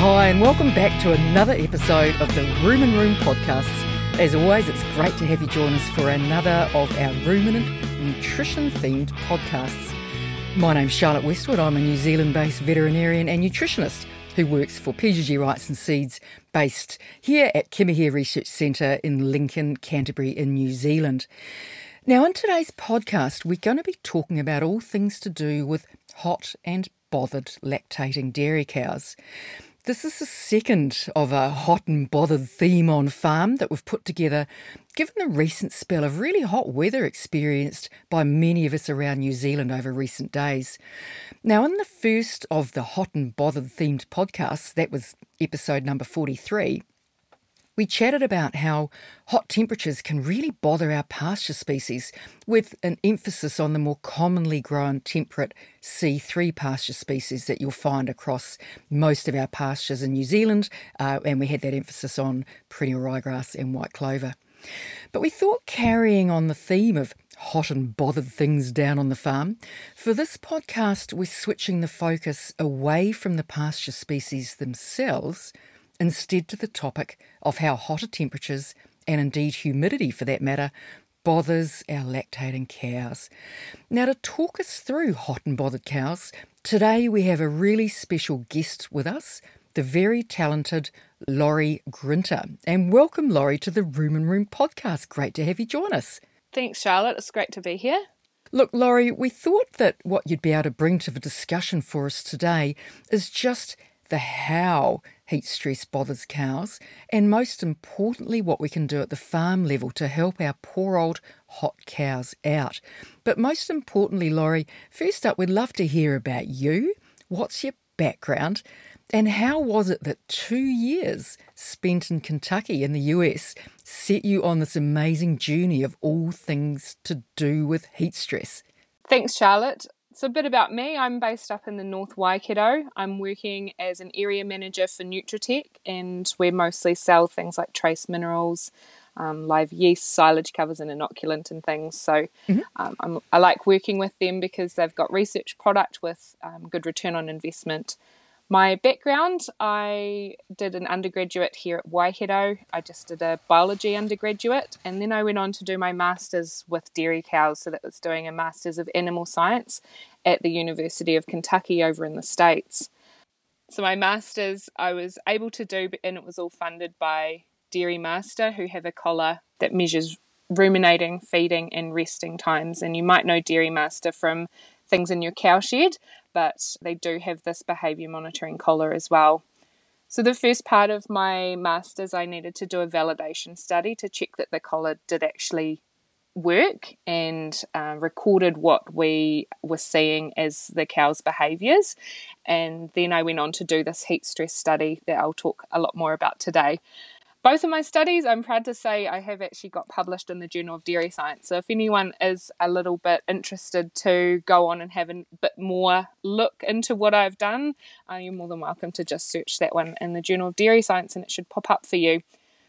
Hi, and welcome back to another episode of the Rumen Room podcasts. As always, it's great to have you join us for another of our ruminant nutrition-themed podcasts. My name's Charlotte Westwood. I'm a New Zealand-based veterinarian and nutritionist who works for PGG Wrightson Seeds, based here at Kimihia Research Centre in Lincoln, Canterbury in New Zealand. Now, in today's podcast, we're going to be talking about all things to do with hot and bothered lactating dairy cows. This is the second of a hot and bothered theme on farm that we've put together, given the recent spell of really hot weather experienced by many of us around New Zealand over recent days. Now, in the first of the hot and bothered themed podcasts, that was episode number 43, we chatted about how hot temperatures can really bother our pasture species, with an emphasis on the more commonly grown temperate C3 pasture species that you'll find across most of our pastures in New Zealand, and we had that emphasis on perennial ryegrass and white clover. But we thought, carrying on the theme of hot and bothered things down on the farm, for this podcast we're switching the focus away from the pasture species themselves instead to the topic of how hotter temperatures, and indeed humidity for that matter, bothers our lactating cows. Now, to talk us through hot and bothered cows, today we have a really special guest with us, the very talented Lori Grinter. And welcome, Lori, to the Rumen Room podcast. Great to have you join us. Thanks, Charlotte. It's great to be here. Look, Lori, we thought that what you'd be able to bring to the discussion for us today is just the how heat stress bothers cows, and most importantly, what we can do at the farm level to help our poor old hot cows out. But most importantly, Lori, first up, we'd love to hear about you. What's your background, and how was it that 2 years spent in Kentucky in the US set you on this amazing journey of all things to do with heat stress? Thanks, Charlotte. So a bit about me. I'm based up in the North Waikato. I'm working as an area manager for Nutritech, and we mostly sell things like trace minerals, live yeast, silage covers and inoculant and things. So I like working with them because they've got research product with good return on investment. My background, I did an undergraduate here at Waikato. I just did a biology undergraduate, and then I went on to do my master's with dairy cows. So that was doing a master's of animal science at the University of Kentucky over in the States. So my master's I was able to do, and it was all funded by Dairy Master, who have a collar that measures ruminating, feeding and resting times. And you might know Dairy Master from things in your cowshed, but they do have this behaviour monitoring collar as well. So the first part of my master's, I needed to do a validation study to check that the collar did actually work, and recorded what we were seeing as the cow's behaviours. And then I went on to do this heat stress study that I'll talk a lot more about today. Both of my studies, I'm proud to say, I have actually got published in the Journal of Dairy Science. So if anyone is a little bit interested to go on and have a bit more look into what I've done, you're more than welcome to just search that one in the Journal of Dairy Science and it should pop up for you.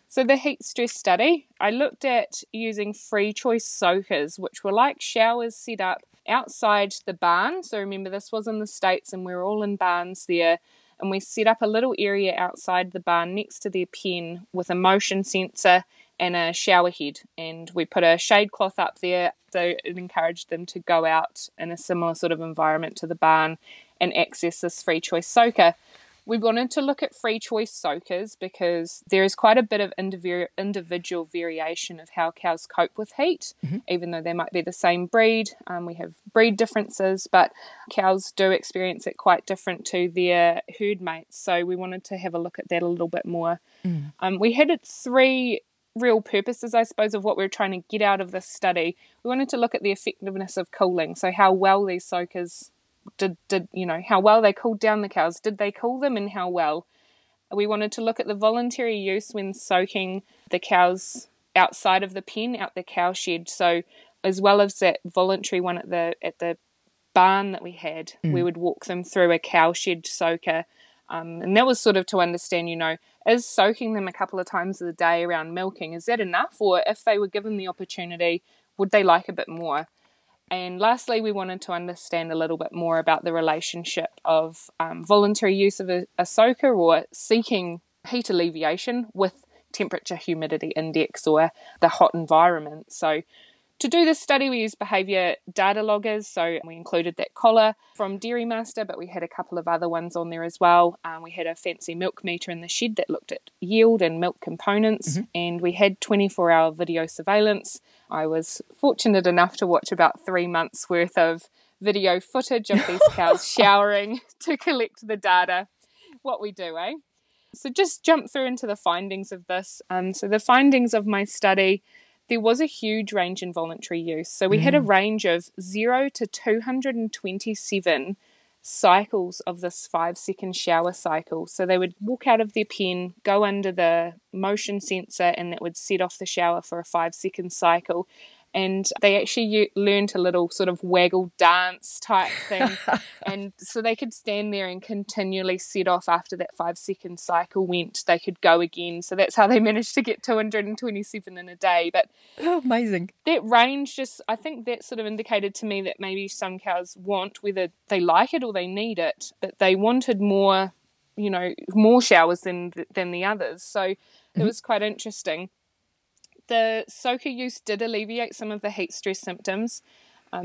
So the heat stress study, I looked at using free choice soakers, which were like showers set up outside the barn. So remember, this was in the States and we were all in barns there. And we set up a little area outside the barn next to their pen with a motion sensor and a shower head. And we put a shade cloth up there, so it encouraged them to go out in a similar sort of environment to the barn and access this free choice soaker. We wanted to look at free choice soakers because there is quite a bit of individual variation of how cows cope with heat, even though they might be the same breed. We have breed differences, but cows do experience it quite different to their herd mates. So we wanted to have a look at that a little bit more. We had three real purposes, I suppose, of what we were trying to get out of this study. We wanted to look at the effectiveness of cooling, so how well these soakers did you know, how well they cooled down the cows, did they cool them, and how well. We wanted to look at the voluntary use when soaking the cows outside of the pen, out the cow shed. So as well as that voluntary one at the barn that we had, we would walk them through a cow shed soaker, and that was sort of to understand, you know, is soaking them a couple of times of the day around milking, is that enough, or if they were given the opportunity, would they like a bit more? And lastly, we wanted to understand a little bit more about the relationship of voluntary use of a soaker or seeking heat alleviation with temperature humidity index or the hot environment. So to do this study, we used behaviour data loggers. So we included that collar from Dairy Master, but we had a couple of other ones on there as well. We had a fancy milk meter in the shed that looked at yield and milk components, and we had 24-hour video surveillance. I was fortunate enough to watch about 3 months worth of video footage of these cows showering to collect the data. What we do, eh? So just jump through into the findings of this. So the findings of my study, there was a huge range in voluntary use. So we had a range of 0 to 227 cycles of this 5-second shower cycle. So they would walk out of their pen, go under the motion sensor, and that would set off the shower for a 5-second cycle. And they actually learned a little sort of waggle dance type thing. And so they could stand there and continually set off after that 5-second cycle went. They could go again. So that's how they managed to get 227 in a day. But amazing. That range just, I think that sort of indicated to me that maybe some cows want, whether they like it or they need it, that they wanted more, you know, more showers than the others. So it was quite interesting. The soaker use did alleviate some of the heat stress symptoms.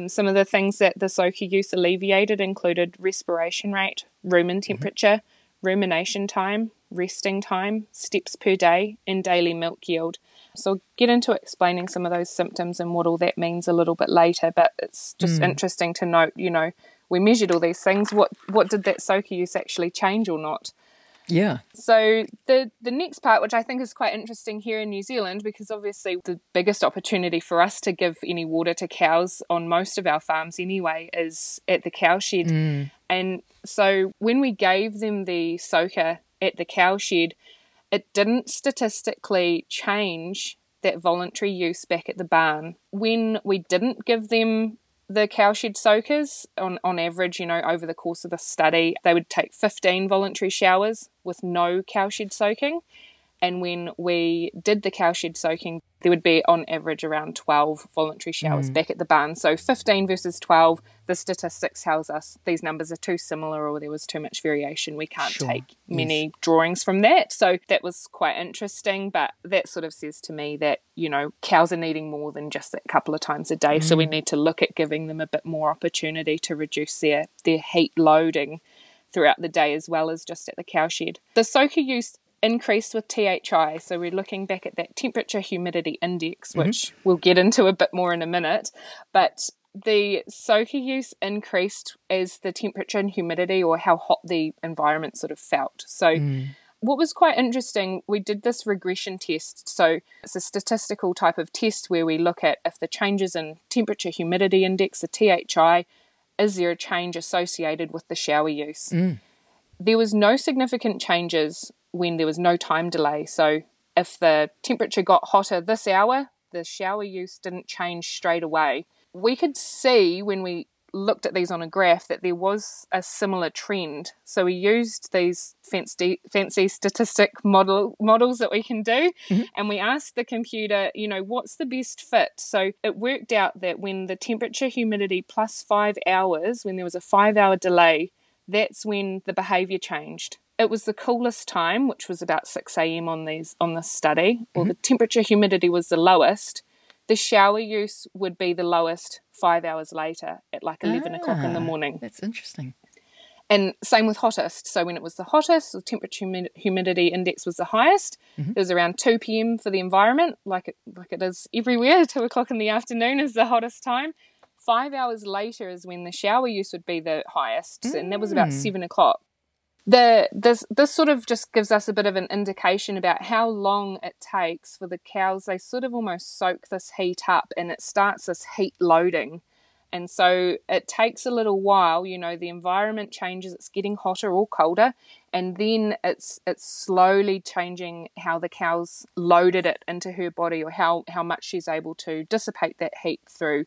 Some of the things that the soaker use alleviated included respiration rate, rumen temperature, rumination time, resting time, steps per day, and daily milk yield. So I'll get into explaining some of those symptoms and what all that means a little bit later, but it's just interesting to note, you know, we measured all these things. What did that soaker use actually change or not? Yeah. So the next part, which I think is quite interesting here in New Zealand, because obviously the biggest opportunity for us to give any water to cows on most of our farms anyway is at the cowshed. And so when we gave them the soaker at the cowshed, it didn't statistically change that voluntary use back at the barn. When we didn't give them the cowshed soakers, on average, you know, over the course of the study, they would take 15 voluntary showers with no cowshed soaking. And when we did the cowshed soaking, there would be on average around 12 voluntary showers back at the barn. So 15 versus 12, the statistics tells us these numbers are too similar or there was too much variation. We can't take many drawings from that. So that was quite interesting. But that sort of says to me that, you know, cows are needing more than just that couple of times a day. So we need to look at giving them a bit more opportunity to reduce their heat loading throughout the day as well as just at the cowshed. The soaker use increased with THI. So we're looking back at that temperature humidity index, which we'll get into a bit more in a minute. But the soaker use increased as the temperature and humidity or how hot the environment sort of felt. So what was quite interesting, we did this regression test. So it's a statistical type of test where we look at if the changes in temperature humidity index, the THI, is there a change associated with the shower use? There was no significant changes when there was no time delay. So if the temperature got hotter this hour, the shower use didn't change straight away. We could see when we looked at these on a graph that there was a similar trend. So we used these fancy statistic models that we can do, and we asked the computer, you know, what's the best fit? So it worked out that when the temperature humidity plus 5 hours, when there was a 5-hour delay, that's when the behaviour changed. It was the coolest time, which was about 6 a.m. on this study, or the temperature humidity was the lowest. The shower use would be the lowest 5 hours later at like 11 o'clock in the morning. That's interesting. And same with hottest. So when it was the hottest, the temperature humidity index was the highest. It was around 2 p.m. for the environment, like it is everywhere. 2 o'clock in the afternoon is the hottest time. 5 hours later is when the shower use would be the highest, and that was about 7 o'clock. This sort of just gives us a bit of an indication about how long it takes for the cows. They sort of almost soak this heat up and it starts this heat loading. And so it takes a little while, you know, the environment changes, it's getting hotter or colder, and then it's slowly changing how the cow's loaded it into her body or how much she's able to dissipate that heat through,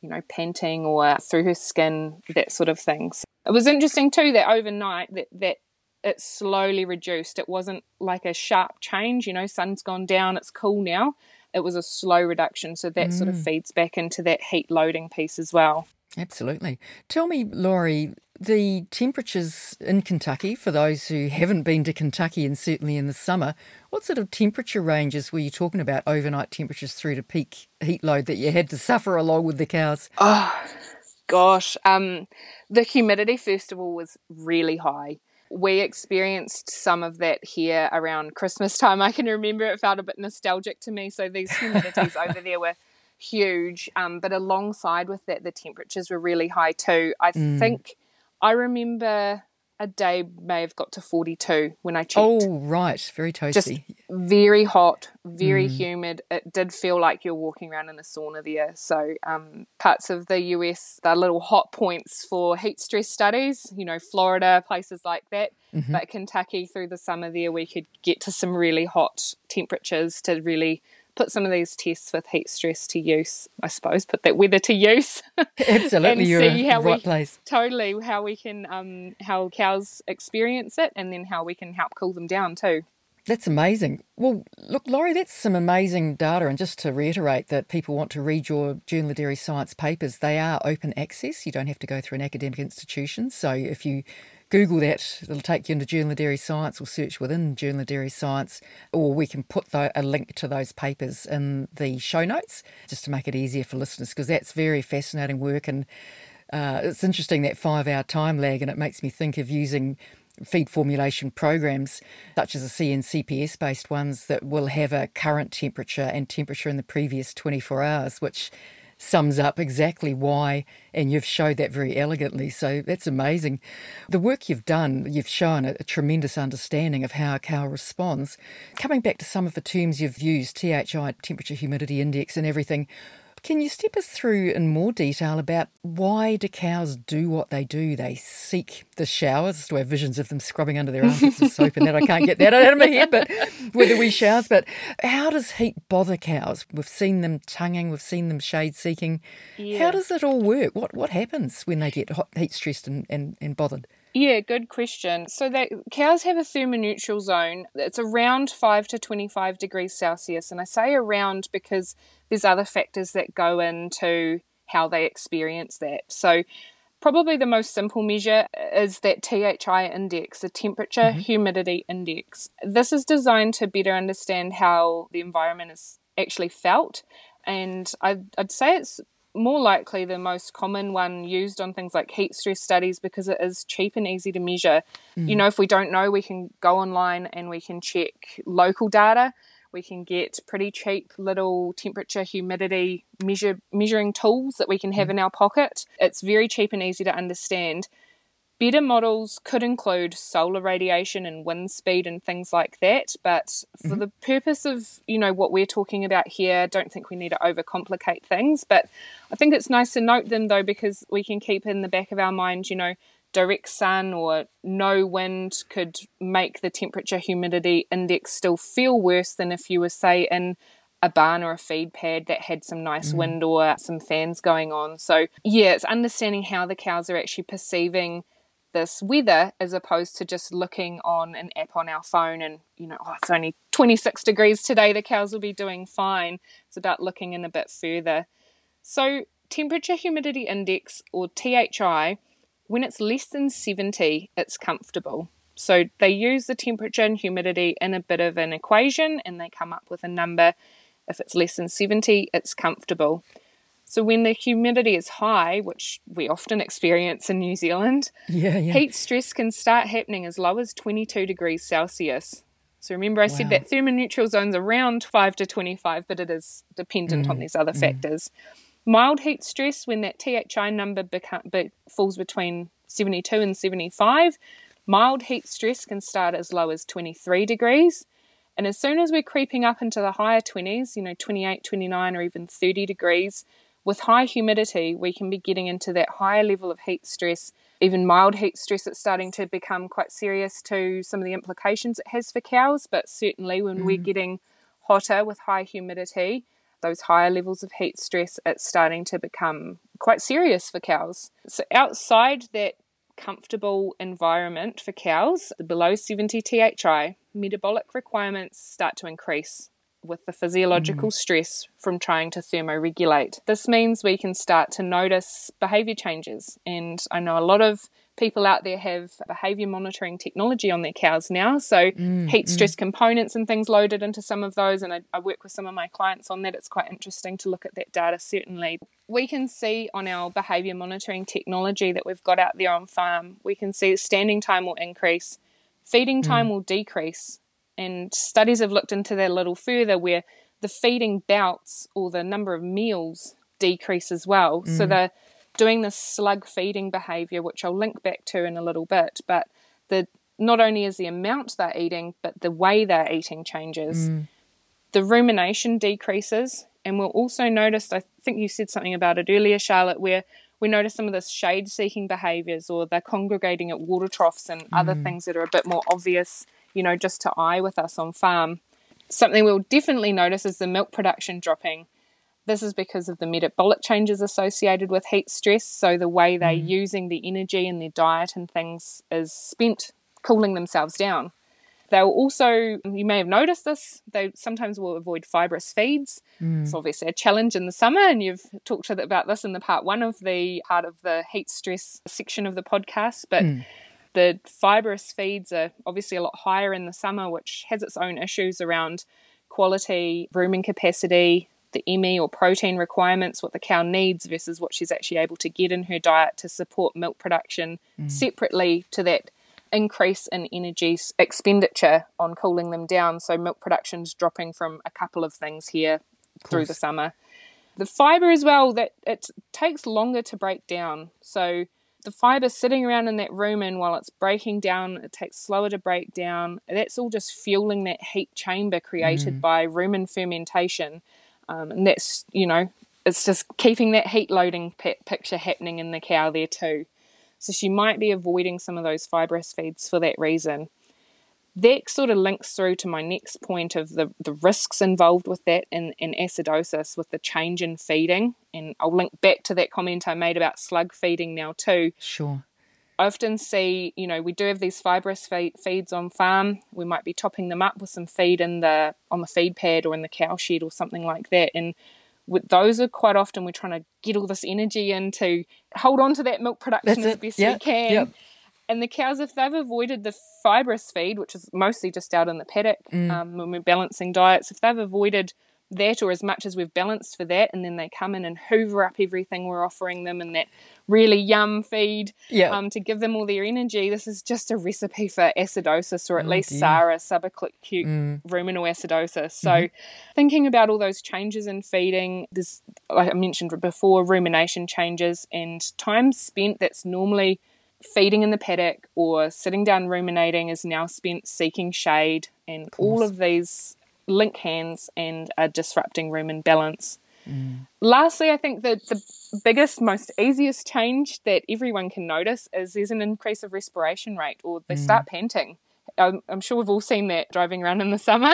you know, panting or through her skin, that sort of thing. So it was interesting too that overnight that it slowly reduced. It wasn't like a sharp change, you know, sun's gone down, it's cool now. it was a slow reduction. So that sort of feeds back into that heat loading piece as well. Absolutely. Tell me, Lori, the temperatures in Kentucky, for those who haven't been to Kentucky and certainly in the summer, what sort of temperature ranges were you talking about, overnight temperatures through to peak heat load that you had to suffer along with the cows? Oh, gosh. The humidity, first of all, was really high. We experienced some of that here around Christmas time. I can remember it felt a bit nostalgic to me. So these humidities over there were huge. But alongside with that, the temperatures were really high too. I think I remember a day may have got to 42 when I checked. Oh, right. Very toasty. Just very hot, very humid. It did feel like you're walking around in a sauna there. So parts of the US, they're little hot points for heat stress studies, you know, Florida, places like that. Mm-hmm. But Kentucky, through the summer there, we could get to some really hot temperatures to really put some of these tests with heat stress to use, I suppose, put that weather to use. Absolutely, and you're see how right we, place. Totally, how we can, how cows experience it and then how we can help cool them down too. That's amazing. Well, look, Lori, that's some amazing data. And just to reiterate that people want to read your Journal of Dairy Science papers, they are open access. You don't have to go through an academic institution. So if you Google that, it'll take you into Journal of Dairy Science or search within Journal of Dairy Science, or we can put a link to those papers in the show notes just to make it easier for listeners, because that's very fascinating work. And it's interesting, that 5-hour time lag, and it makes me think of using feed formulation programs such as the CNCPS based ones that will have a current temperature and temperature in the previous 24 hours, which sums up exactly why, and you've showed that very elegantly. So that's amazing. The work you've done, you've shown a tremendous understanding of how a cow responds. Coming back to some of the terms you've used, THI, temperature, humidity index and everything, can you step us through in more detail about why do cows do what they do? They seek the showers. Do I have visions of them scrubbing under their armpits with soap and that? I can't get that out of my head, but with the wee showers. But how does heat bother cows? We've seen them tonguing. We've seen them shade seeking. Yeah. How does it all work? What happens when they get hot, heat stressed and bothered? Yeah, good question. So that cows have a thermoneutral zone. It's around 5 to 25 degrees Celsius. And I say around because there's other factors that go into how they experience that. So probably the most simple measure is that THI index, the temperature humidity index. This is designed to better understand how the environment is actually felt. And I'd say it's more likely the most common one used on things like heat stress studies because it is cheap and easy to measure. You know, if we don't know, we can go online and we can check local data. We can get pretty cheap little temperature, humidity measuring tools that we can have in our pocket. It's very cheap and easy to understand. Better models could include solar radiation and wind speed and things like that, but for the purpose of, you know, what we're talking about here, I don't think we need to overcomplicate things. But I think it's nice to note them, though, because we can keep in the back of our mind, you know, direct sun or no wind could make the temperature humidity index still feel worse than if you were, say, in a barn or a feed pad that had some nice wind or some fans going on. So, yeah, it's understanding how the cows are actually perceiving this weather as opposed to just looking on an app on our phone and, you know, oh, it's only 26 degrees today, the cows will be doing fine. It's about looking in a bit further. So temperature humidity index, or THI, when it's less than 70, it's comfortable. So they use the temperature and humidity in a bit of an equation and they come up with a number. If it's less than 70, it's comfortable. So when the humidity is high, which we often experience in New Zealand, heat stress can start happening as low as 22 degrees Celsius. So remember I said that thermoneutral zone's around 5 to 25, but it is dependent on these other factors. Mild heat stress, when that THI number falls between 72 and 75, mild heat stress can start as low as 23 degrees. And as soon as we're creeping up into the higher 20s, you know, 28, 29 or even 30 degrees, with high humidity, we can be getting into that higher level of heat stress, even mild heat stress. It's starting to become quite serious to some of the implications it has for cows, but certainly when we're getting hotter with high humidity, those higher levels of heat stress, it's starting to become quite serious for cows. So outside that comfortable environment for cows, below 70 THI, metabolic requirements start to increase. with the physiological stress from trying to thermoregulate. This means we can start to notice behaviour changes, and I know a lot of people out there have behaviour monitoring technology on their cows now, so heat stress components and things loaded into some of those, and I work with some of my clients on that. It's quite interesting to look at that data, certainly. We can see on our behaviour monitoring technology that we've got out there on farm, we can see standing time will increase, feeding time will decrease, and studies have looked into that a little further where the feeding bouts or the number of meals decrease as well. So the doing this slug feeding behaviour, which I'll link back to in a little bit, but not only is the amount they're eating, but the way they're eating changes. The rumination decreases, and we'll also notice, I think you said something about it earlier, Charlotte, where we notice some of this shade-seeking behaviours, or they're congregating at water troughs and other things that are a bit more obvious, you know, just to eye with us on farm. Something we'll definitely notice is the milk production dropping. This is because of the metabolic changes associated with heat stress. So the way they're using the energy in their diet and things is spent cooling themselves down. They'll also, you may have noticed this, they sometimes will avoid fibrous feeds. It's obviously a challenge in the summer, and you've talked about this in the part of the heat stress section of the podcast. But the fibrous feeds are obviously a lot higher in the summer, which has its own issues around quality, rumen capacity, the ME or protein requirements, what the cow needs versus what she's actually able to get in her diet to support milk production, separately to that increase in energy expenditure on cooling them down. So milk production's dropping from a couple of things here through the summer. The fibre as well, that it takes longer to break down. So the fibre sitting around in that rumen, while it's breaking down, it takes slower to break down. That's all just fueling that heat chamber created by rumen fermentation. And that's, you know, it's just keeping that heat loading picture happening in the cow there too. So she might be avoiding some of those fibrous feeds for that reason. That sort of links through to my next point of the risks involved with that and acidosis with the change in feeding. And I'll link back to that comment I made about slug feeding now too. Sure. I often see, you know, we do have these fibrous feeds on farm. We might be topping them up with some feed on the feed pad or in the cow shed or something like that. And with those are quite often we're trying to get all this energy in to hold on to that milk production as best we can. Yep. And the cows, if they've avoided the fibrous feed, which is mostly just out in the paddock when we're balancing diets, if they've avoided that or as much as we've balanced for that, and then they come in and hoover up everything we're offering them in that really yum feed to give them all their energy, this is just a recipe for acidosis, or at least SARA, subacute ruminal acidosis. So thinking about all those changes in feeding, there's, like I mentioned before, rumination changes and time spent that's normally feeding in the paddock or sitting down ruminating is now spent seeking shade, and all of these link hands and are disrupting rumen balance. Lastly, I think that the biggest, most easiest change that everyone can notice is there's an increase of respiration rate, or they start panting. I'm sure we've all seen that driving around in the summer.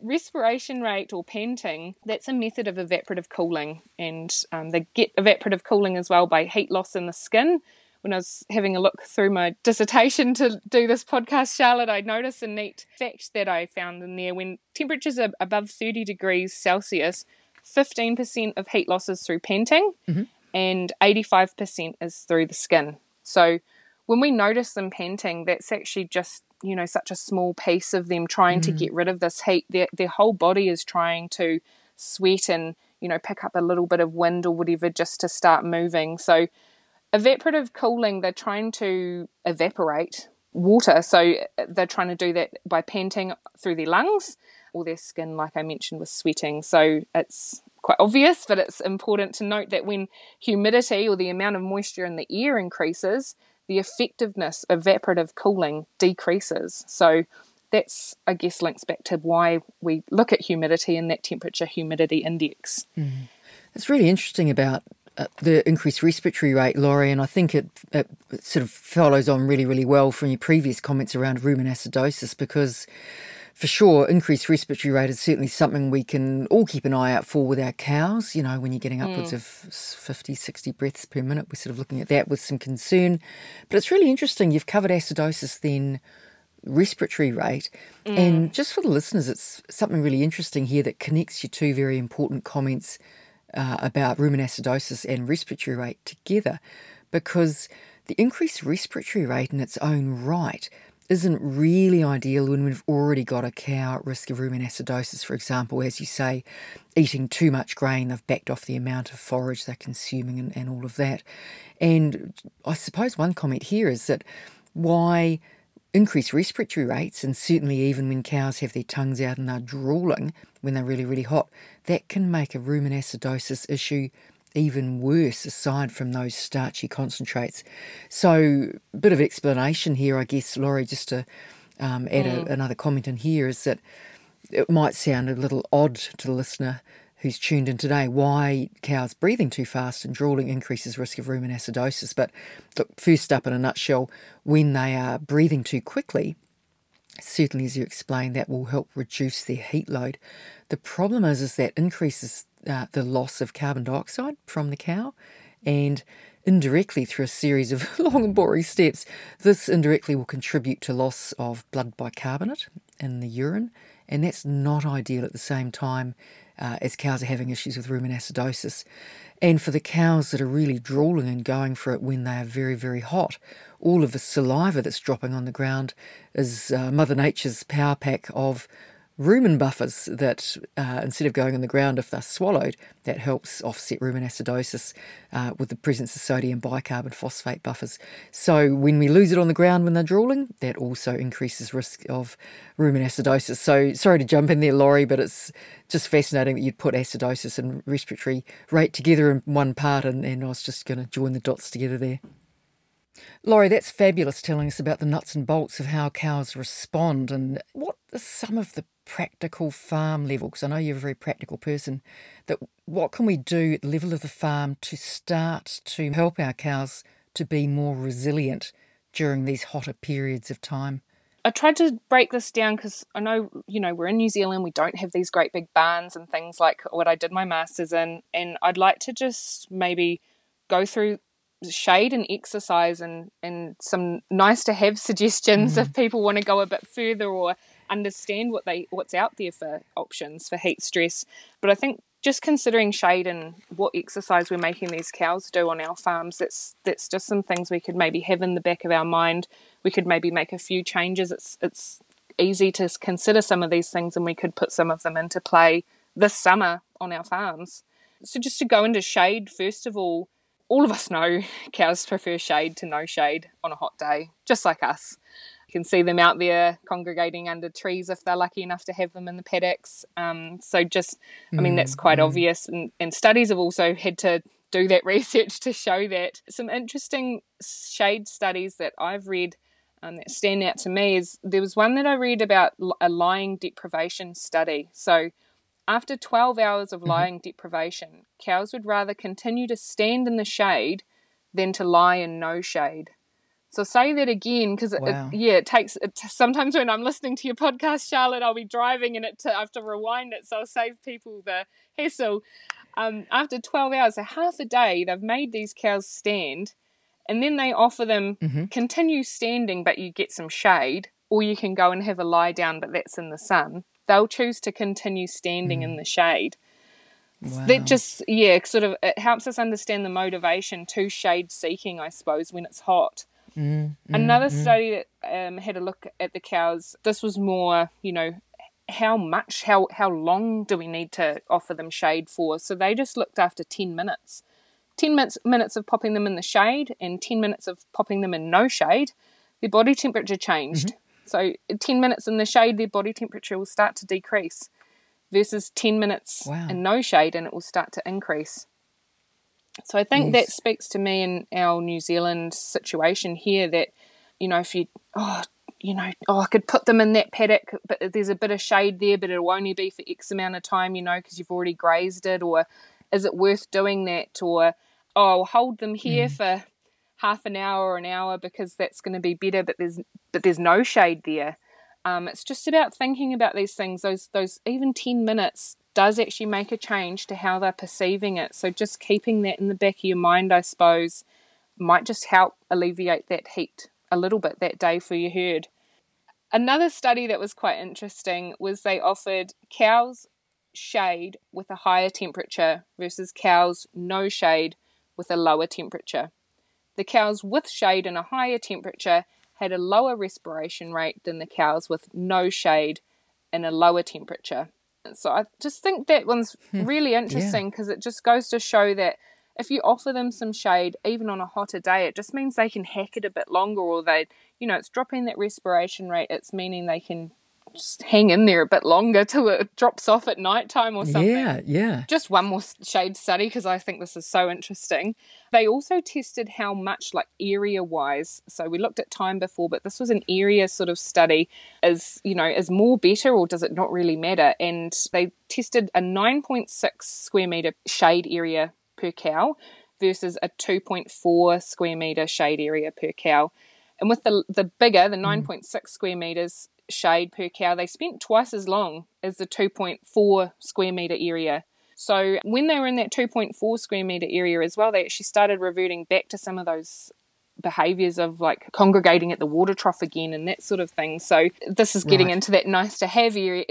Respiration rate or panting, that's a method of evaporative cooling, and they get evaporative cooling as well by heat loss in the skin. When I was having a look through my dissertation to do this podcast, Charlotte, I noticed a neat fact that I found in there. When temperatures are above 30 degrees Celsius, 15% of heat loss is through panting and 85% is through the skin. So when we notice them panting, that's actually just, you know, such a small piece of them trying to get rid of this heat. Their whole body is trying to sweat and, you know, pick up a little bit of wind or whatever just to start moving. So evaporative cooling, they're trying to evaporate water, so they're trying to do that by panting through their lungs or their skin, like I mentioned, with sweating. So it's quite obvious, but it's important to note that when humidity or the amount of moisture in the air increases, the effectiveness of evaporative cooling decreases. So that's, I guess, links back to why we look at humidity and that temperature humidity index. It's really interesting about the increased respiratory rate, Laurie, and I think it sort of follows on really, really well from your previous comments around rumen acidosis, because for sure, increased respiratory rate is certainly something we can all keep an eye out for with our cows. You know, when you're getting upwards of 50, 60 breaths per minute, we're sort of looking at that with some concern. But it's really interesting. You've covered acidosis then respiratory rate. Mm. And just for the listeners, it's something really interesting here that connects your two very important comments about rumen acidosis and respiratory rate together, because the increased respiratory rate in its own right isn't really ideal when we've already got a cow at risk of rumen acidosis, for example, as you say, eating too much grain, they've backed off the amount of forage they're consuming and all of that. And I suppose one comment here is that why increased respiratory rates, and certainly even when cows have their tongues out and are drooling when they're really, really hot, that can make a rumen acidosis issue even worse, aside from those starchy concentrates. So a bit of explanation here, I guess, Laurie, just to add another comment in here, is that it might sound a little odd to the listener who's tuned in today why cows breathing too fast and drooling increases risk of rumen acidosis. But look, first up, in a nutshell, when they are breathing too quickly, certainly, as you explained, that will help reduce their heat load. The problem is that increases the loss of carbon dioxide from the cow, and indirectly through a series of long and boring steps, this indirectly will contribute to loss of blood bicarbonate in the urine, and that's not ideal at the same time as cows are having issues with rumen acidosis. And for the cows that are really drooling and going for it when they are very, very hot, all of the saliva that's dropping on the ground is Mother Nature's power pack of rumen buffers that instead of going on the ground, if they're swallowed, that helps offset rumen acidosis with the presence of sodium bicarbonate phosphate buffers. So when we lose it on the ground when they're drooling, that also increases risk of rumen acidosis. So sorry to jump in there, Laurie, but it's just fascinating that you'd put acidosis and respiratory rate together in one part, and I was just going to join the dots together there. Laurie, that's fabulous, telling us about the nuts and bolts of how cows respond. And what are some of the practical farm level, because I know you're a very practical person, that what can we do at the level of the farm to start to help our cows to be more resilient during these hotter periods of time? I tried to break this down because I know, we're in New Zealand, we don't have these great big barns and things like what I did my master's in, and I'd like to just maybe go through shade and exercise and some nice to have suggestions if people want to go a bit further or understand what's out there for options for heat stress. But I think just considering shade and what exercise we're making these cows do on our farms, that's just some things we could maybe have in the back of our mind. We could maybe make a few changes. It's easy to consider some of these things, and we could put some of them into play this summer on our farms. So just to go into shade, first of all of us know cows prefer shade to no shade on a hot day, just like us. You can see them out there congregating under trees if they're lucky enough to have them in the paddocks. That's quite obvious. And studies have also had to do that research to show that. Some interesting shade studies that I've read that stand out to me is there was one that I read about a lying deprivation study. So after 12 hours of lying deprivation, cows would rather continue to stand in the shade than to lie in no shade. So say that again, because sometimes when I'm listening to your podcast, Charlotte, I'll be driving and I have to rewind it, so I'll save people the hassle. After 12 hours, so half a day, they've made these cows stand, and then they offer them continue standing, but you get some shade, or you can go and have a lie down, but that's in the sun. They'll choose to continue standing in the shade. Wow. That just, sort of it helps us understand the motivation to shade seeking, I suppose, when it's hot. Another study that had a look at the cows, this was more, how long do we need to offer them shade for? So they just looked after 10 minutes. 10 minutes of popping them in the shade and 10 minutes of popping them in no shade, their body temperature changed. Mm-hmm. So 10 minutes in the shade, their body temperature will start to decrease versus 10 minutes in no shade, and it will start to increase. So I think that speaks to me in our New Zealand situation here that, if you, I could put them in that paddock, but there's a bit of shade there, but it'll only be for X amount of time, because you've already grazed it, or is it worth doing that? Or, I'll hold them here for half an hour or an hour because that's going to be better, but there's no shade there. It's just about thinking about these things. Those even 10 minutes does actually make a change to how they're perceiving it. So just keeping that in the back of your mind, I suppose, might just help alleviate that heat a little bit that day for your herd. Another study that was quite interesting was they offered cows shade with a higher temperature versus cows no shade with a lower temperature. The cows with shade and a higher temperature had a lower respiration rate than the cows with no shade and a lower temperature. So I just think that one's really interesting because it just goes to show that if you offer them some shade, even on a hotter day, it just means they can hack it a bit longer, or they, you know, it's dropping that respiration rate. It's meaning they can just hang in there a bit longer till it drops off at night time or something. Yeah, yeah. Just one more shade study because I think this is so interesting. They also tested how much, like area-wise, so we looked at time before, but this was an area sort of study, is more better or does it not really matter? And they tested a 9.6 square metre shade area per cow versus a 2.4 square metre shade area per cow. And with the bigger, the 9.6 square metres shade per cow, they spent twice as long as the 2.4 square metre area. So when they were in that 2.4 square metre area as well, they actually started reverting back to some of those behaviours of like congregating at the water trough again and that sort of thing. So this is getting into that nice to have area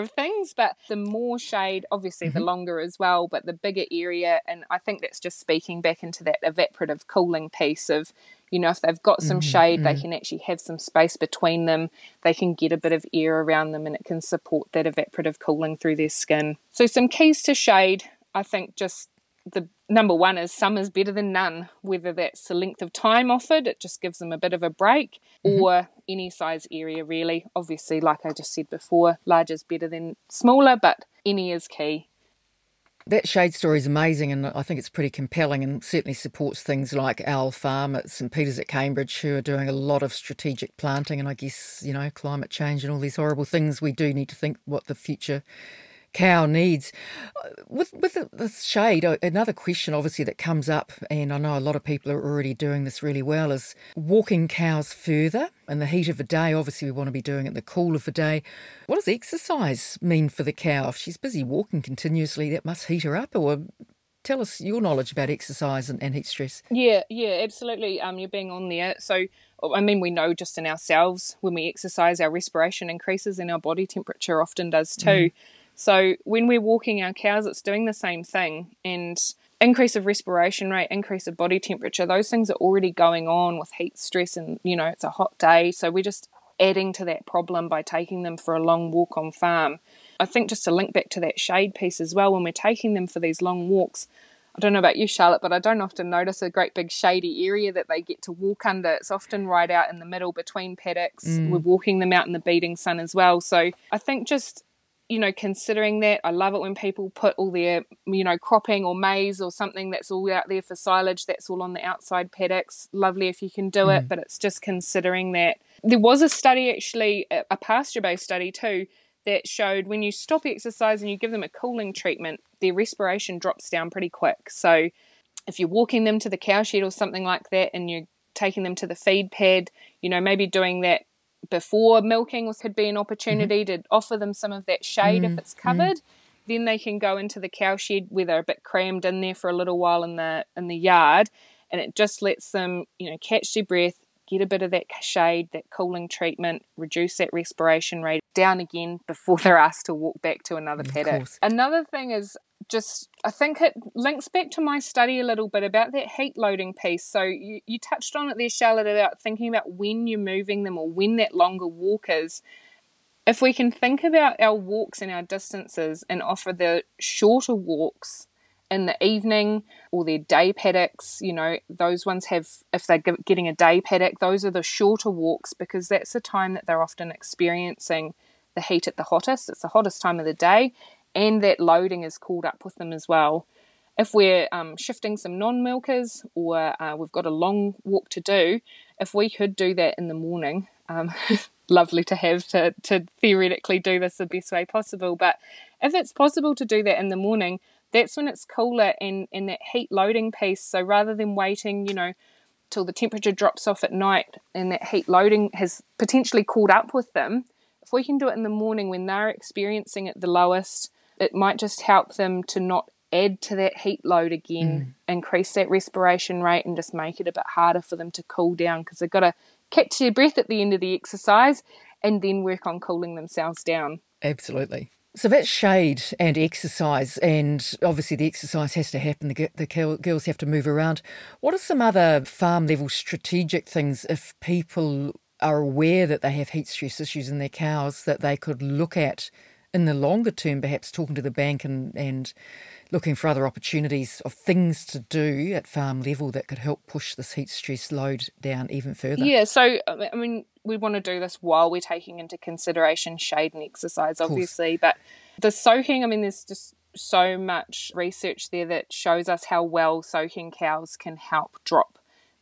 of things, but the more shade, obviously the longer as well, but the bigger area. And I think that's just speaking back into that evaporative cooling piece of, you know, if they've got some shade, they can actually have some space between them. They can get a bit of air around them and it can support that evaporative cooling through their skin. So some keys to shade, I think just the number one is some is better than none, whether that's the length of time offered, it just gives them a bit of a break, or any size area really. Obviously, like I just said before, larger is better than smaller, but any is key. That shade story is amazing, and I think it's pretty compelling and certainly supports things like Owl Farm at St Peters at Cambridge, who are doing a lot of strategic planting, and I guess, you know, climate change and all these horrible things, we do need to think what the future cow needs. With the shade, another question obviously that comes up, and I know a lot of people are already doing this really well, is walking cows further in the heat of the day. Obviously we want to be doing it in the cool of the day. What does exercise mean for the cow? If she's busy walking continuously, that must heat her up. Or tell us your knowledge about exercise and heat stress. Yeah, absolutely. You're being on there. So, I mean, we know just in ourselves, when we exercise, our respiration increases and our body temperature often does too. So when we're walking our cows, it's doing the same thing. And increase of respiration rate, increase of body temperature, those things are already going on with heat stress and, you know, it's a hot day. So we're just adding to that problem by taking them for a long walk on farm. I think just to link back to that shade piece as well, when we're taking them for these long walks, I don't know about you, Charlotte, but I don't often notice a great big shady area that they get to walk under. It's often right out in the middle between paddocks. We're walking them out in the beating sun as well. So I think just, you know, considering that, I love it when people put all their, you know, cropping or maize or something that's all out there for silage, that's all on the outside paddocks. Lovely if you can do it, but it's just considering that. There was a study actually, a pasture-based study too, that showed when you stop exercise and you give them a cooling treatment, their respiration drops down pretty quick. So if you're walking them to the cow shed or something like that and you're taking them to the feed pad, you know, maybe doing that before milking could be an opportunity to offer them some of that shade if it's covered. Then they can go into the cow shed where they're a bit crammed in there for a little while in the yard, and it just lets them, you know, catch their breath, get a bit of that shade, that cooling treatment, reduce that respiration rate down again before they're asked to walk back to another paddock. Another thing is just, I think it links back to my study a little bit about that heat loading piece. So you touched on it there, Charlotte, about thinking about when you're moving them or when that longer walk is. If we can think about our walks and our distances and offer the shorter walks in the evening or their day paddocks, you know, those ones have, if they're getting a day paddock, those are the shorter walks because that's the time that they're often experiencing the heat at the hottest. It's the hottest time of the day. And that loading is called up with them as well. If we're shifting some non-milkers or we've got a long walk to do, if we could do that in the morning, lovely to have to theoretically do this the best way possible. But if it's possible to do that in the morning, that's when it's cooler and that heat loading piece. So rather than waiting, you know, till the temperature drops off at night and that heat loading has potentially caught up with them, if we can do it in the morning when they're experiencing it the lowest, it might just help them to not add to that heat load again, increase that respiration rate and just make it a bit harder for them to cool down because they've got to catch their breath at the end of the exercise and then work on cooling themselves down. Absolutely. So that's shade and exercise, and obviously the exercise has to happen. The girls have to move around. What are some other farm-level strategic things, if people are aware that they have heat stress issues in their cows, that they could look at in the longer term, perhaps talking to the bank and looking for other opportunities of things to do at farm level that could help push this heat stress load down even further? Yeah, so, I mean, we want to do this while we're taking into consideration shade and exercise, obviously. But the soaking, I mean, there's just so much research there that shows us how well soaking cows can help drop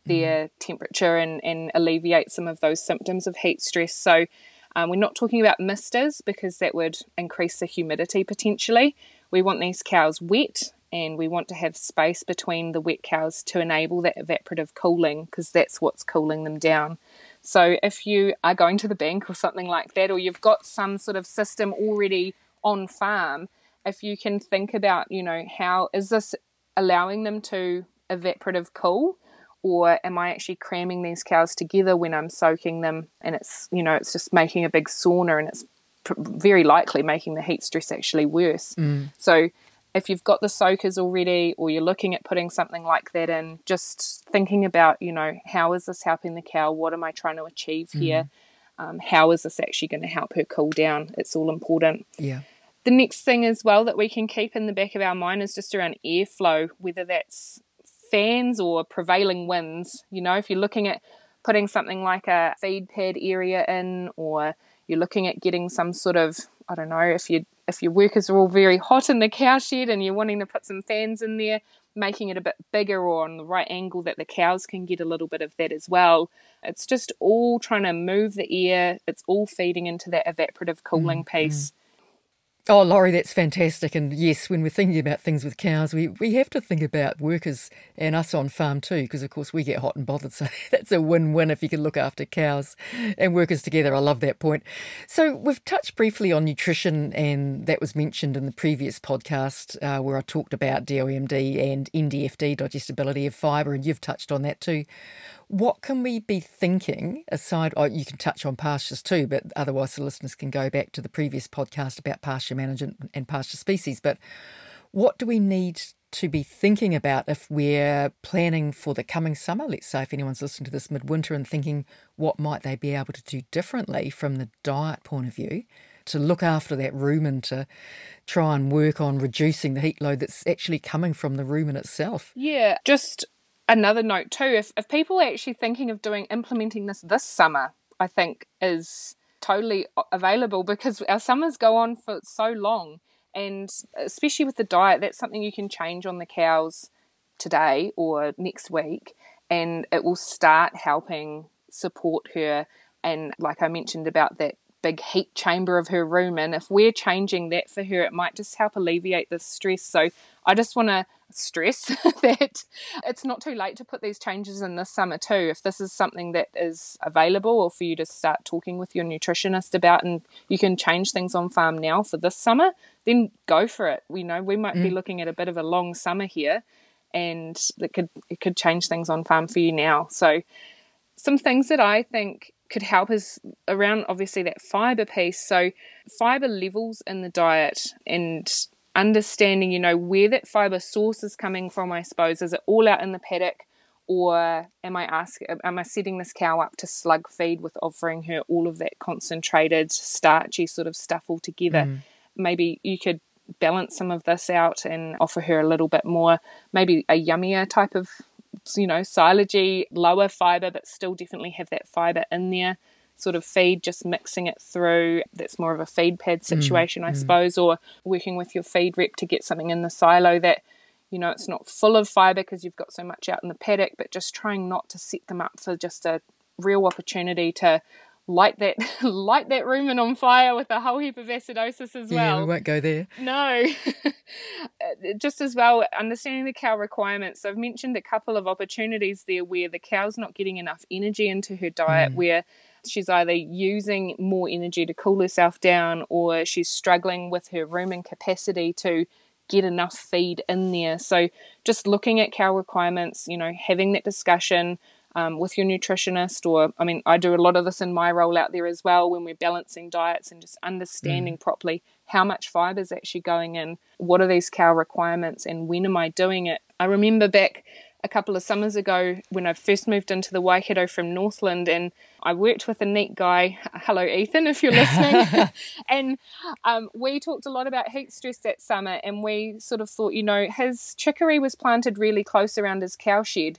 their temperature and alleviate some of those symptoms of heat stress. So we're not talking about misters, because that would increase the humidity potentially. We want these cows wet, and we want to have space between the wet cows to enable that evaporative cooling, because that's what's cooling them down. So if you are going to the bank or something like that, or you've got some sort of system already on farm, if you can think about, you know, how is this allowing them to evaporative cool? Or am I actually cramming these cows together when I'm soaking them, and it's, you know, it's just making a big sauna, and it's very likely making the heat stress actually worse. So if you've got the soakers already, or you're looking at putting something like that in, just thinking about, you know, how is this helping the cow? What am I trying to achieve here? How is this actually going to help her cool down? It's all important. Yeah. The next thing as well that we can keep in the back of our mind is just around airflow, whether that's fans or prevailing winds. You know, if you're looking at putting something like a feed pad area in, or you're looking at getting some sort of, I don't know, if your workers are all very hot in the cow shed and you're wanting to put some fans in there, making it a bit bigger or on the right angle that the cows can get a little bit of that as well. It's just all trying to move the air. It's all feeding into that evaporative cooling piece. Oh, Laurie, that's fantastic. And yes, when we're thinking about things with cows, we have to think about workers and us on farm too, because of course we get hot and bothered. So that's a win-win if you can look after cows and workers together. I love that point. So we've touched briefly on nutrition, and that was mentioned in the previous podcast where I talked about DOMD and NDFD, digestibility of fibre, and you've touched on that too. What can we be thinking aside? Oh, you can touch on pastures too, but otherwise the listeners can go back to the previous podcast about pasture management and pasture species. But what do we need to be thinking about if we're planning for the coming summer? Let's say if anyone's listening to this midwinter and thinking, what might they be able to do differently from the diet point of view to look after that rumen, to try and work on reducing the heat load that's actually coming from the rumen itself? Yeah, just another note too, if people are actually thinking of implementing this summer, I think is totally available, because our summers go on for so long, and especially with the diet, that's something you can change on the cows today or next week, and it will start helping support her. And like I mentioned about that big heat chamber of her rumen, if we're changing that for her, it might just help alleviate the stress. So I just want to stress that it's not too late to put these changes in this summer too, if this is something that is available, or for you to start talking with your nutritionist about, and you can change things on farm now for this summer, then go for it. We know we might be looking at a bit of a long summer here, and it could change things on farm for you now. So some things that I think could help is around obviously that fibre piece, so fibre levels in the diet, and understanding, you know, where that fibre source is coming from. I suppose, is it all out in the paddock, or am I setting this cow up to slug feed with offering her all of that concentrated starchy sort of stuff all together? Maybe you could balance some of this out and offer her a little bit more, maybe a yummier type of, you know, silagey, lower fibre, but still definitely have that fibre in there sort of feed, just mixing it through. That's more of a feed pad situation, I suppose, or working with your feed rep to get something in the silo that, you know, it's not full of fibre because you've got so much out in the paddock, but just trying not to set them up for just a real opportunity to light that rumen on fire with a whole heap of acidosis as well. Yeah, we won't go there. No. Just as well, understanding the cow requirements. So I've mentioned a couple of opportunities there where the cow's not getting enough energy into her diet, where she's either using more energy to cool herself down, or she's struggling with her rumen capacity to get enough feed in there. So just looking at cow requirements, you know, having that discussion, with your nutritionist, or, I mean, I do a lot of this in my role out there as well, when we're balancing diets and just understanding properly how much fibre is actually going in, what are these cow requirements, and when am I doing it? I remember back a couple of summers ago when I first moved into the Waikato from Northland, and I worked with a neat guy, hello Ethan if you're listening, and we talked a lot about heat stress that summer, and we sort of thought, you know, his chicory was planted really close around his cow shed,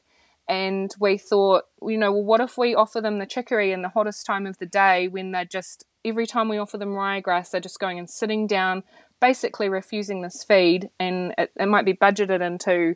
and we thought, you know, well, what if we offer them the chicory in the hottest time of the day, when they're just, every time we offer them ryegrass, they're just going and sitting down, basically refusing this feed, and it might be budgeted into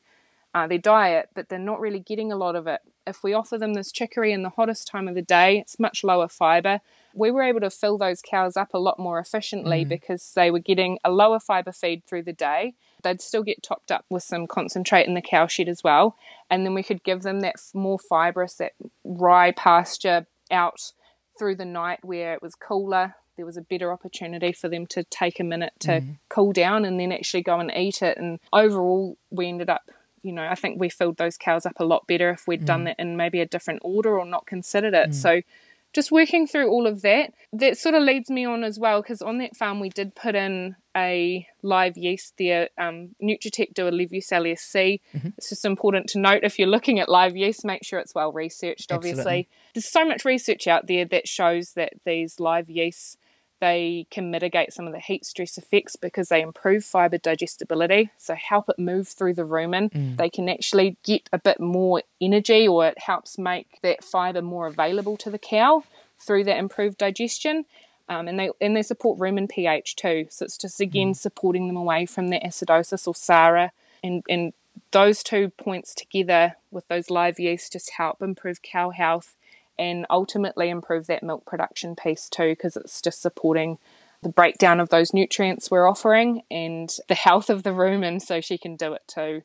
their diet, but they're not really getting a lot of it. If we offer them this chicory in the hottest time of the day, it's much lower fibre. We were able to fill those cows up a lot more efficiently because they were getting a lower fibre feed through the day. They'd still get topped up with some concentrate in the cow shed as well. And then we could give them that more fibrous, that rye pasture out through the night where it was cooler. There was a better opportunity for them to take a minute to cool down and then actually go and eat it. And overall, we ended up, you know, I think we filled those cows up a lot better if we'd done that in maybe a different order or not considered it. So just working through all of that, that sort of leads me on as well, because on that farm we did put in a live yeast there. Nutritech do a Levucell SC. It's just important to note, if you're looking at live yeast, make sure it's well researched, obviously. Absolutely. There's so much research out there that shows that these live yeasts, they can mitigate some of the heat stress effects because they improve fibre digestibility, so help it move through the rumen. They can actually get a bit more energy, or it helps make that fibre more available to the cow through that improved digestion. And they support rumen pH too, so it's just, again, supporting them away from the acidosis or SARA. And those 2 points together with those live yeasts just help improve cow health and ultimately improve that milk production piece too, because it's just supporting the breakdown of those nutrients we're offering and the health of the rumen, so she can do it too.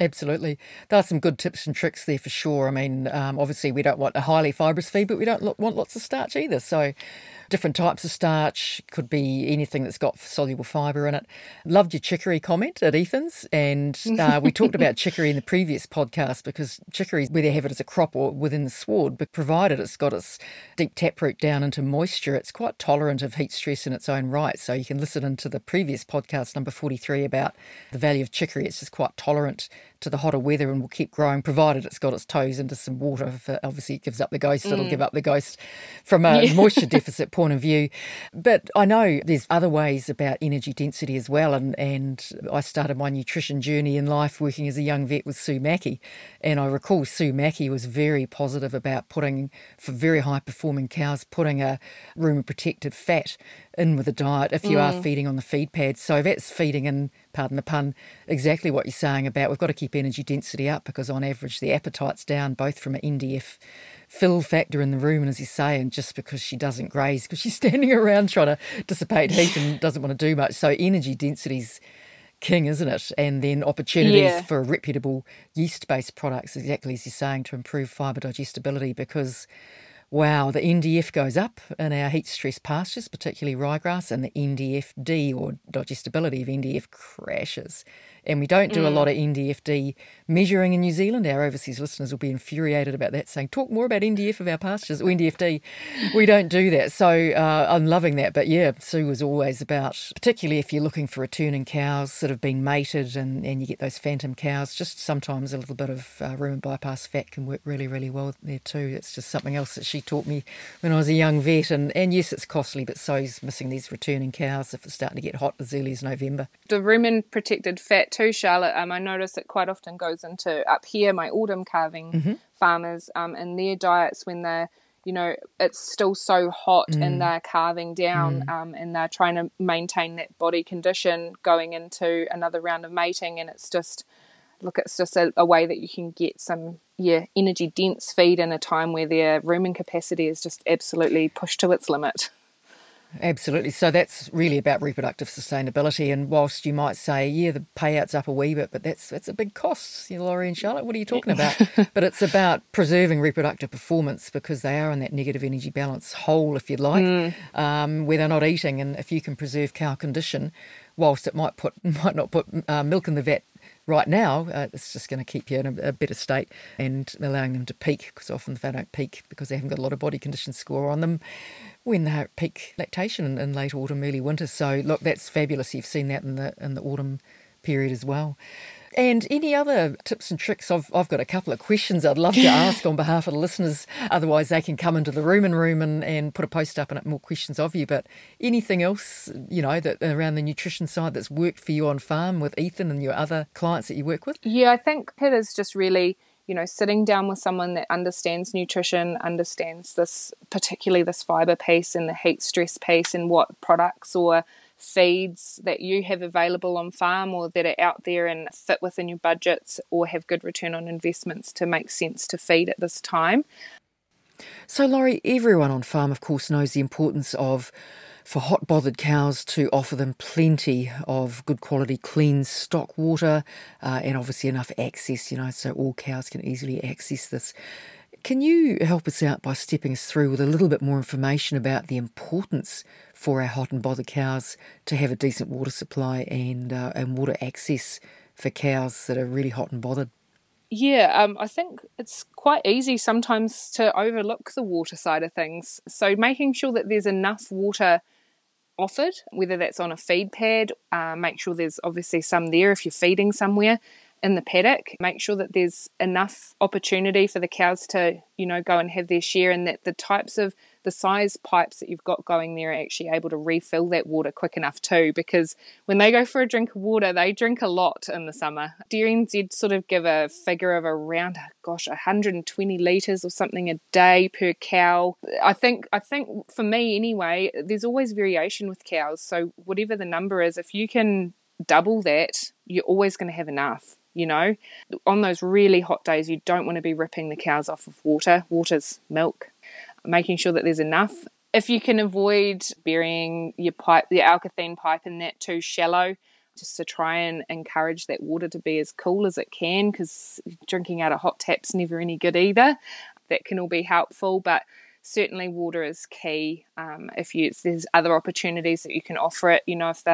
Absolutely. There are some good tips and tricks there for sure. I mean, obviously we don't want a highly fibrous feed, but we don't want lots of starch either. So different types of starch, could be anything that's got soluble fibre in it. Loved your chicory comment at Ethan's. And we talked about chicory in the previous podcast, because chicory, whether they have it as a crop or within the sward, but provided it's got its deep taproot down into moisture, it's quite tolerant of heat stress in its own right. So you can listen into the previous podcast, number 43, about the value of chicory. It's just quite tolerant to the hotter weather and will keep growing, provided it's got its toes into some water. If it obviously gives up the ghost, it'll give up the ghost from a moisture deficit point of view. But I know there's other ways about energy density as well, and I started my nutrition journey in life working as a young vet with Sue Mackey, and I recall Sue Mackey was very positive about putting, for very high performing cows, putting a rumen protective fat in with the diet if you are feeding on the feed pad. So that's feeding in, pardon the pun, exactly what you're saying about we've got to keep energy density up, because on average the appetite's down, both from an NDF fill factor in the rumen, as you say, and just because she doesn't graze because she's standing around trying to dissipate heat and doesn't want to do much. So energy density's king, isn't it? And then opportunities for reputable yeast-based products, exactly as you're saying, to improve fibre digestibility, because wow, the NDF goes up in our heat-stressed pastures, particularly ryegrass, and the NDFD, or digestibility of NDF, crashes. And we don't do a lot of NDFD measuring in New Zealand. Our overseas listeners will be infuriated about that, saying, talk more about NDF of our pastures, or NDFD. We don't do that. So I'm loving that. But yeah, Sue was always about, particularly if you're looking for returning cows that have been mated and you get those phantom cows, just sometimes a little bit of rumen bypass fat can work really, really well there too. It's just something else that she taught me when I was a young vet. And yes, it's costly, but so's missing these returning cows if it's starting to get hot as early as November. The rumen protected fat too, Charlotte, I notice it quite often goes into, up here, my autumn calving farmers and their diets when they're, you know, it's still so hot and they're calving down and they're trying to maintain that body condition going into another round of mating. And it's just, look, it's just a way that you can get some energy dense feed in a time where their rumen capacity is just absolutely pushed to its limit. Absolutely. So that's really about reproductive sustainability. And whilst you might say, yeah, the payout's up a wee bit, but that's a big cost, you know, Laurie and Charlotte, what are you talking about? But it's about preserving reproductive performance, because they are in that negative energy balance hole, if you'd like, where they're not eating. And if you can preserve cow condition, whilst it might not put milk in the vat right now, it's just going to keep you in a better state and allowing them to peak, because often they don't peak because they haven't got a lot of body condition score on them when they're at peak lactation in late autumn, early winter. So, look, that's fabulous. You've seen that in the autumn period as well. And any other tips and tricks? I've got a couple of questions I'd love to ask on behalf of the listeners. Otherwise, they can come into the rumen and put a post up and more questions of you. But anything else, you know, that around the nutrition side that's worked for you on farm with Ethan and your other clients that you work with? Yeah, I think it is just really, you know, sitting down with someone that understands nutrition, understands this, particularly this fibre piece and the heat stress piece, and what products or feeds that you have available on farm or that are out there and fit within your budgets or have good return on investments to make sense to feed at this time. So, Lori, everyone on farm, of course, knows the importance of, for hot bothered cows, to offer them plenty of good quality, clean stock water and obviously enough access, you know, so all cows can easily access this. Can you help us out by stepping us through with a little bit more information about the importance for our hot and bothered cows to have a decent water supply and water access for cows that are really hot and bothered? Yeah, I think it's quite easy sometimes to overlook the water side of things. So making sure that there's enough water offered, whether that's on a feed pad, make sure there's obviously some there if you're feeding somewhere in the paddock, make sure that there's enough opportunity for the cows to, you know, go and have their share, and that the types of the size pipes that you've got going there are actually able to refill that water quick enough too, because when they go for a drink of water, they drink a lot in the summer. DairyNZ sort of give a figure of around, 120 litres or something a day per cow. I think for me anyway, there's always variation with cows. So whatever the number is, if you can double that, you're always going to have enough. You know, on those really hot days, you don't want to be ripping the cows off of water. Water's milk. Making sure that there's enough. If you can avoid burying your pipe, the alkathene pipe, in that too shallow, just to try and encourage that water to be as cool as it can, because drinking out of hot tap's never any good either. That can all be helpful, but certainly water is key. There's other opportunities that you can offer it, you know, if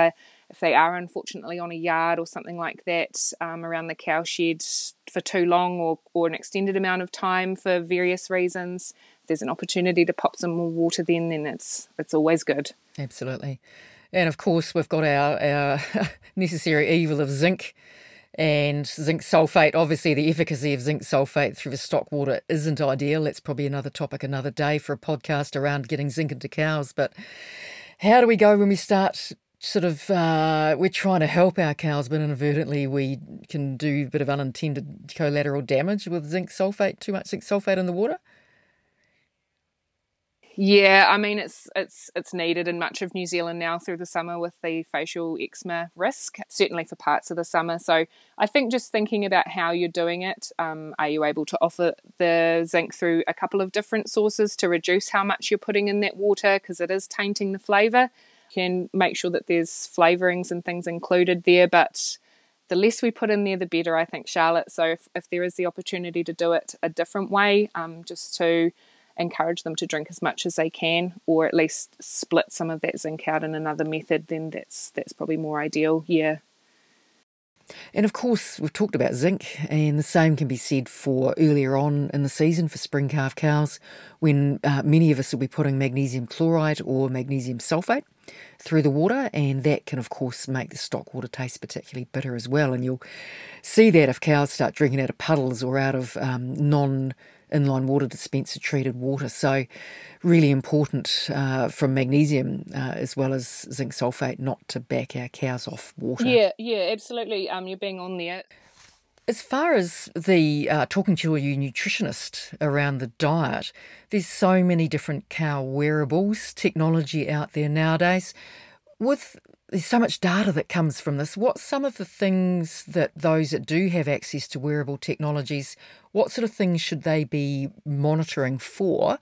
they are unfortunately on a yard or something like that, around the cow shed for too long or an extended amount of time for various reasons, if there's an opportunity to pop some more water then it's always good. Absolutely. And of course we've got our necessary evil of zinc and zinc sulfate. Obviously the efficacy of zinc sulfate through the stock water isn't ideal. That's probably another topic another day for a podcast around getting zinc into cows. But how do we go when we start we're trying to help our cows, but inadvertently we can do a bit of unintended collateral damage with zinc sulfate, too much zinc sulfate in the water? Yeah, I mean, it's needed in much of New Zealand now through the summer with the facial eczema risk, certainly for parts of the summer. So I think just thinking about how you're doing it, are you able to offer the zinc through a couple of different sources to reduce how much you're putting in that water, because it is tainting the flavour. Can make sure that there's flavourings and things included there, but the less we put in there the better, I think, Charlotte. So if there is the opportunity to do it a different way, just to encourage them to drink as much as they can, or at least split some of that zinc out in another method, then that's probably more ideal. Yeah. And of course we've talked about zinc, and the same can be said for earlier on in the season for spring calf cows, when many of us will be putting magnesium chloride or magnesium sulfate through the water, and that can of course make the stock water taste particularly bitter as well. And you'll see that if cows start drinking out of puddles or out of non-inline water dispenser treated water. So really important from magnesium as well as zinc sulfate not to back our cows off water. Yeah, absolutely. You're being on there. As far as the talking to your nutritionist around the diet, there's so many different cow wearables, technology out there nowadays. There's so much data that comes from this. What's some of the things that those that do have access to wearable technologies, what sort of things should they be monitoring for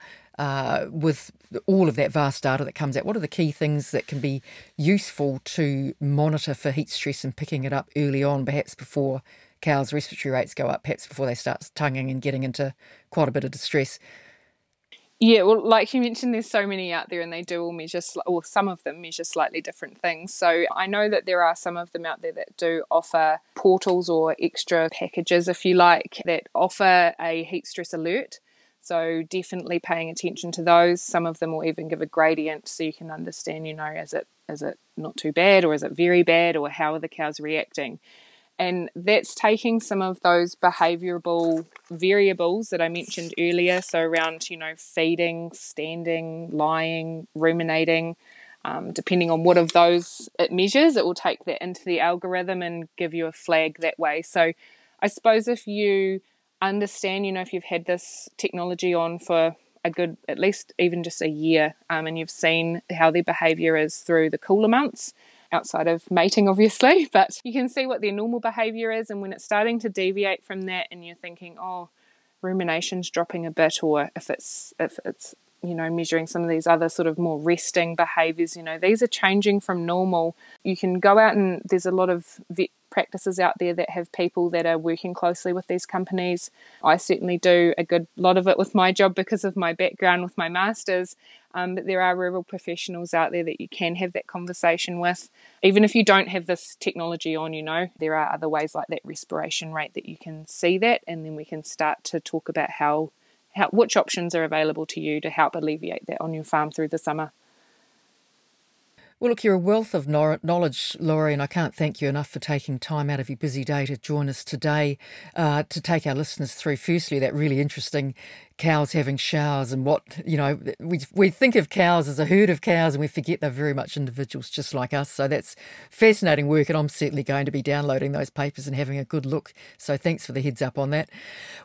with all of that vast data that comes out? What are the key things that can be useful to monitor for heat stress and picking it up early on, perhaps before cows' respiratory rates go up, perhaps before they start tonguing and getting into quite a bit of distress? Yeah, well, like you mentioned, there's so many out there and they do all measure, or some of them measure slightly different things. So I know that there are some of them out there that do offer portals or extra packages, if you like, that offer a heat stress alert. So definitely paying attention to those. Some of them will even give a gradient so you can understand, you know, is it not too bad, or is it very bad, or how are the cows reacting? And that's taking some of those behavioural variables that I mentioned earlier, so around, you know, feeding, standing, lying, ruminating, depending on what of those it measures, it will take that into the algorithm and give you a flag that way. So I suppose if you understand, you know, if you've had this technology on for a good, at least even just a year, and you've seen how their behaviour is through the cooler months, outside of mating obviously, but you can see what their normal behaviour is, and when it's starting to deviate from that and you're thinking, oh, rumination's dropping a bit, or if it's you know, measuring some of these other sort of more resting behaviours, you know, these are changing from normal. You can go out and there's a lot of vet practices out there that have people that are working closely with these companies. I certainly do a good lot of it with my job because of my background with my master's, but there are rural professionals out there that you can have that conversation with. Even if you don't have this technology on, you know, there are other ways like that respiration rate that you can see that, and then we can start to talk about which options are available to you to help alleviate that on your farm through the summer. Well, look, you're a wealth of knowledge, Lori, and I can't thank you enough for taking time out of your busy day to join us today to take our listeners through, firstly, that really interesting cows having showers, and what, you know, we think of cows as a herd of cows and we forget they're very much individuals just like us. So that's fascinating work, and I'm certainly going to be downloading those papers and having a good look. So thanks for the heads up on that.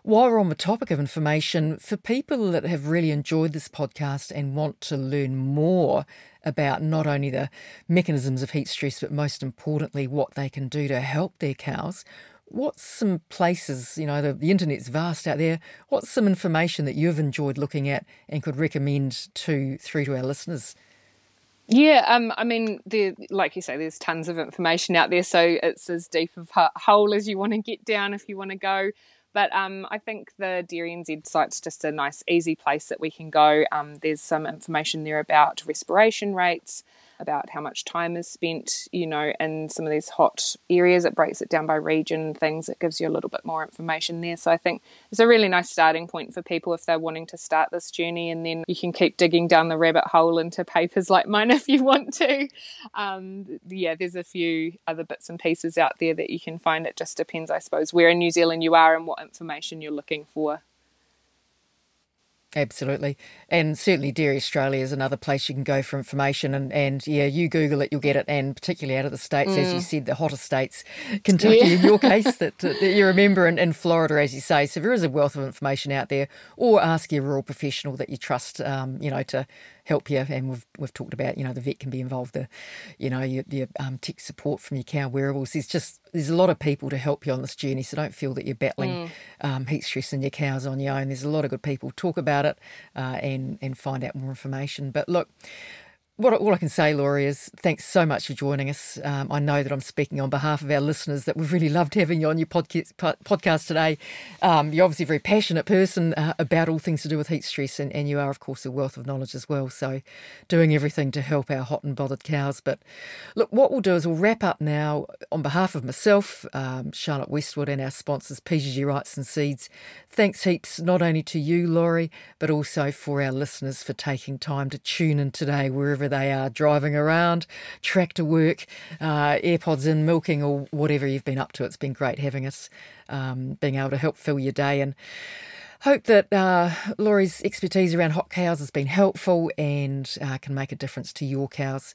While we're on the topic of information, for people that have really enjoyed this podcast and want to learn more about not only the mechanisms of heat stress, but most importantly, what they can do to help their cows. What's some places, you know, the internet's vast out there, what's some information that you've enjoyed looking at and could recommend through to our listeners? Yeah, I mean, like you say, there's tons of information out there, so it's as deep of a hole as you want to get down if you want to go. But I think the DairyNZ site's just a nice, easy place that we can go. There's some information there about respiration rates, about how much time is spent, you know, in some of these hot areas. It breaks it down by region, things. It gives you a little bit more information there. So I think it's a really nice starting point for people if they're wanting to start this journey. And then you can keep digging down the rabbit hole into papers like mine if you want to. Yeah, there's a few other bits and pieces out there that you can find. It just depends, I suppose, where in New Zealand you are and what information you're looking for. Absolutely. And certainly Dairy Australia is another place you can go for information. And yeah, you Google it, you'll get it. And particularly out of the states, as you said, the hotter states, Kentucky in your case, that you remember, and Florida, as you say. So there is a wealth of information out there. Or ask your rural professional that you trust, you know, to help you. And we've talked about, you know, the vet can be involved, you know, your tech support from your cow wearables. There's a lot of people to help you on this journey, so don't feel that you're battling heat stress in your cows on your own. There's a lot of good people. Talk about it and find out more information. But look, all I can say, Lori, is thanks so much for joining us. I know that I'm speaking on behalf of our listeners that we've really loved having you on your podcast today. You're obviously a very passionate person about all things to do with heat stress, and you are, of course, a wealth of knowledge as well. So doing everything to help our hot and bothered cows. But look, what we'll do is we'll wrap up now on behalf of myself, Charlotte Westwood, and our sponsors, PGG Wrightson Seeds. Thanks heaps, not only to you, Lori, but also for our listeners for taking time to tune in today wherever they are, driving around, track to work, AirPods in, milking, or whatever you've been up to. It's been great having us, being able to help fill your day, and hope that Lori's expertise around hot cows has been helpful and can make a difference to your cows.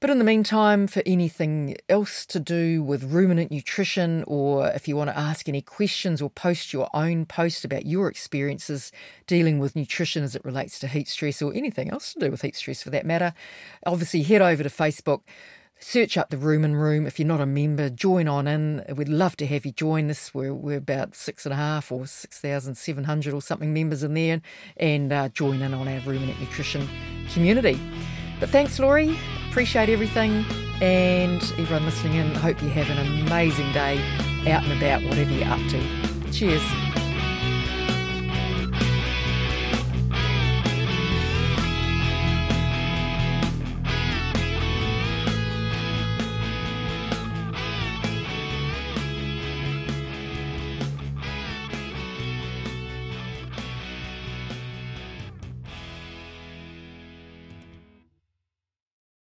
But in the meantime, for anything else to do with ruminant nutrition, or if you want to ask any questions or post your own post about your experiences dealing with nutrition as it relates to heat stress, or anything else to do with heat stress for that matter, obviously head over to Facebook. Search up the Rumen Room. If you're not a member, join on in. We'd love to have you join us. We're about 6.5 or 6,700 or something members in there, and join in on our ruminant nutrition community. But thanks, Lori. Appreciate everything. And everyone listening in, I hope you have an amazing day out and about, whatever you're up to. Cheers.